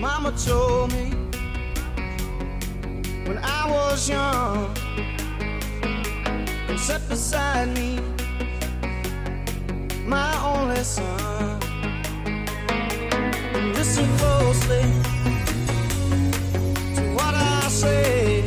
Mama told me when I was young, and sat beside me, my only son. Listen closely to what I say.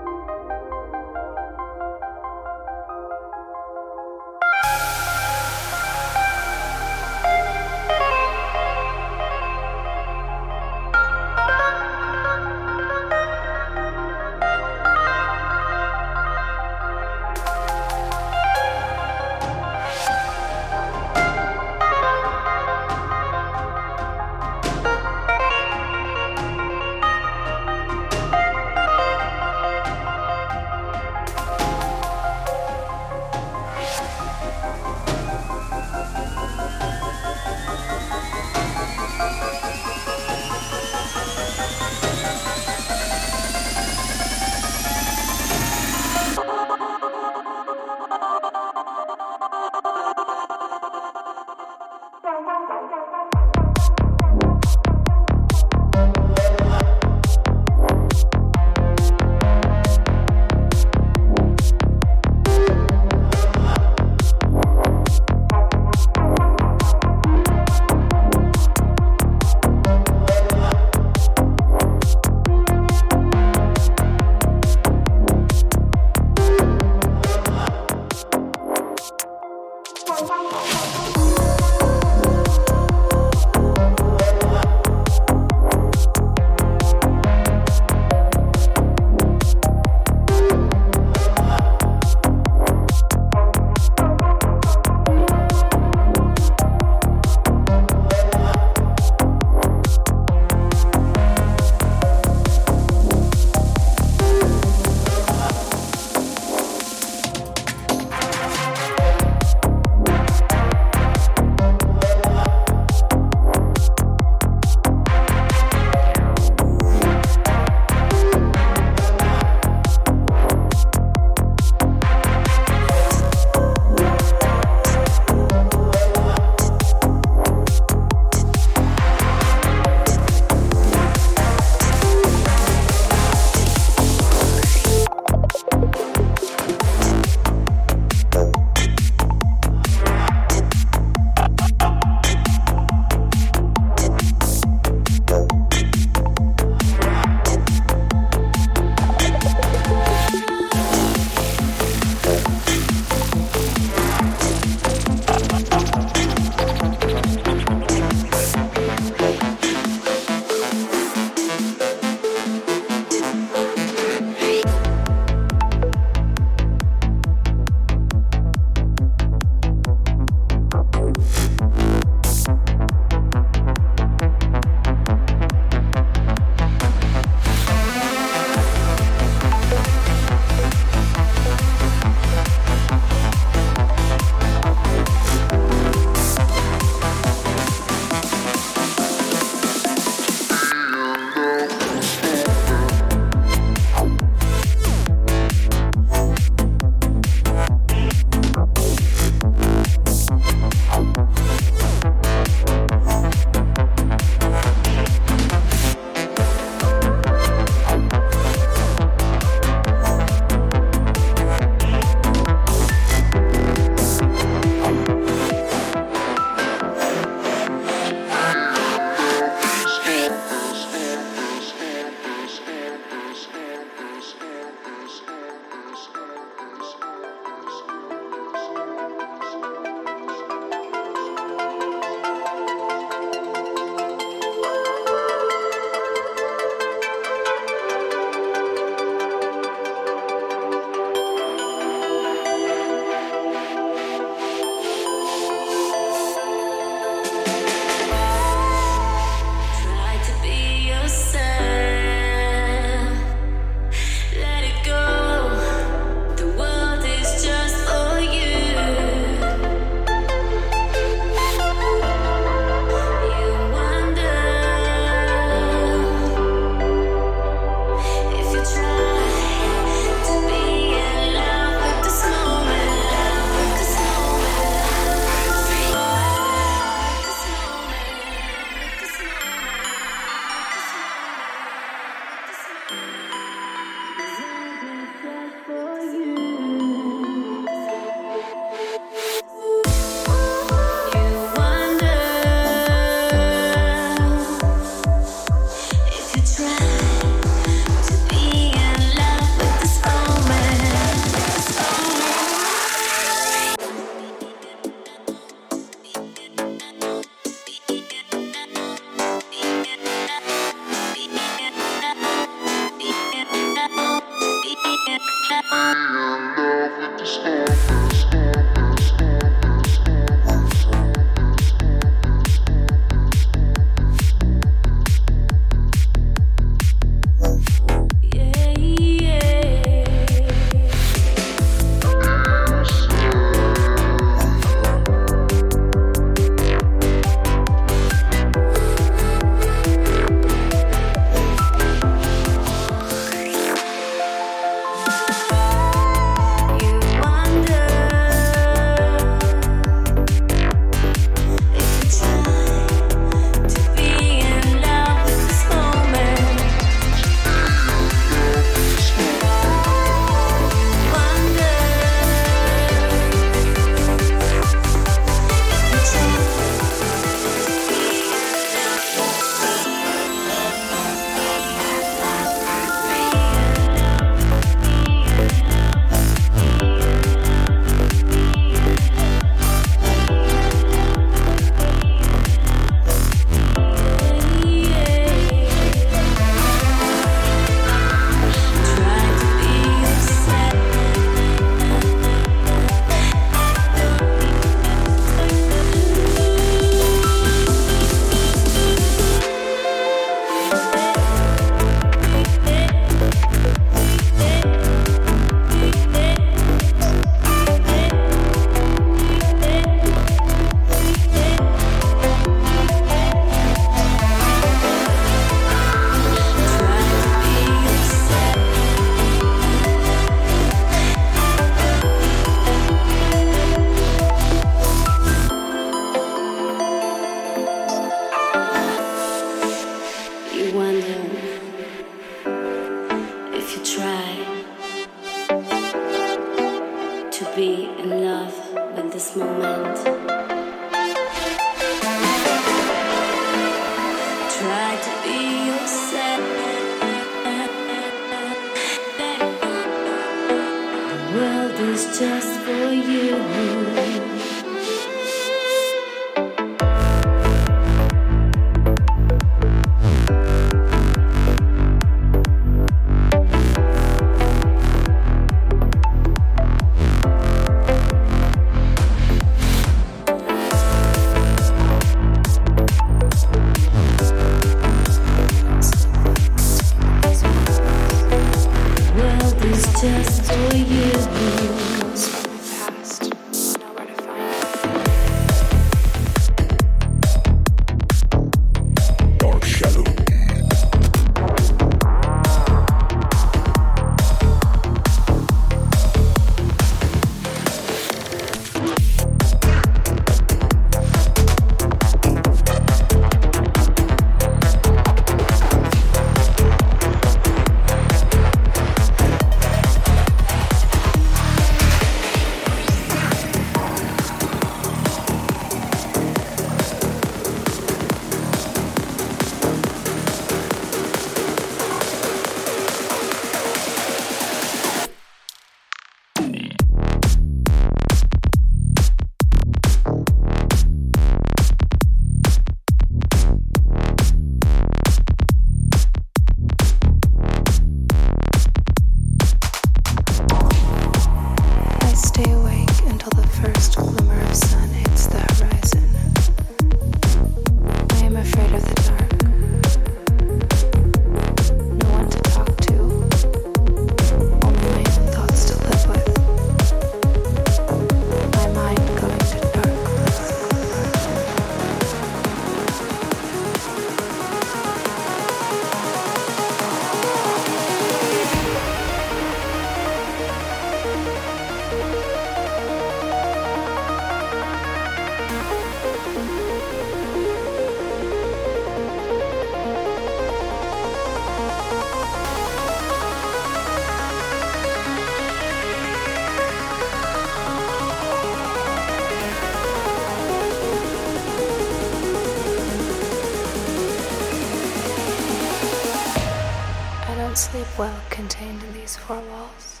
Well contained in these four walls.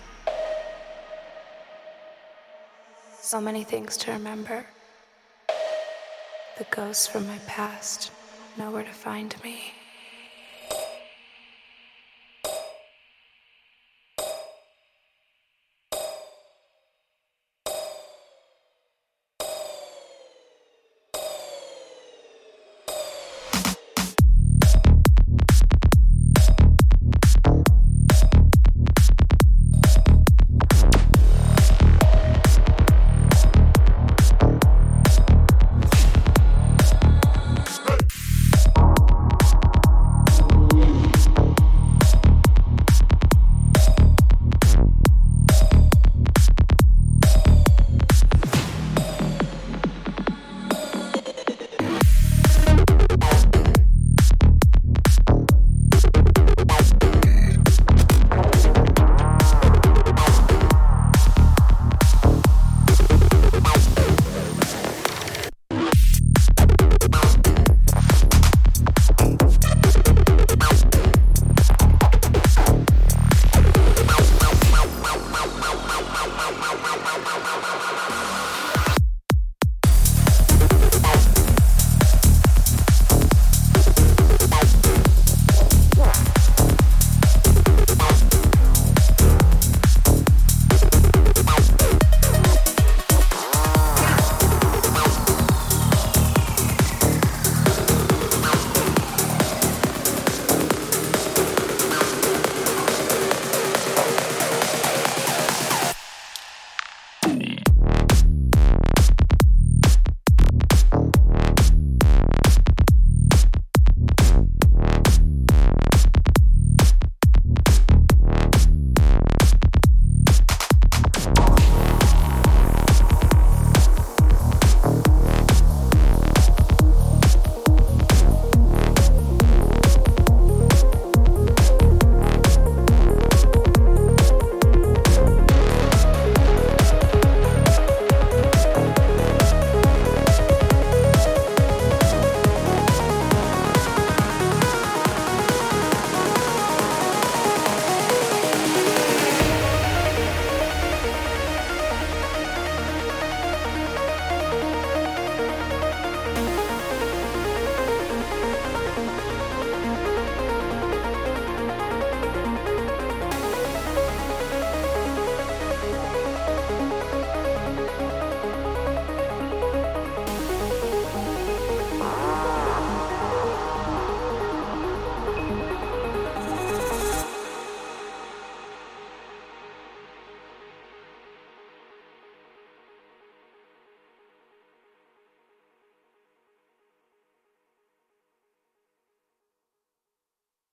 So many things to remember. The ghosts from my past know where to find me.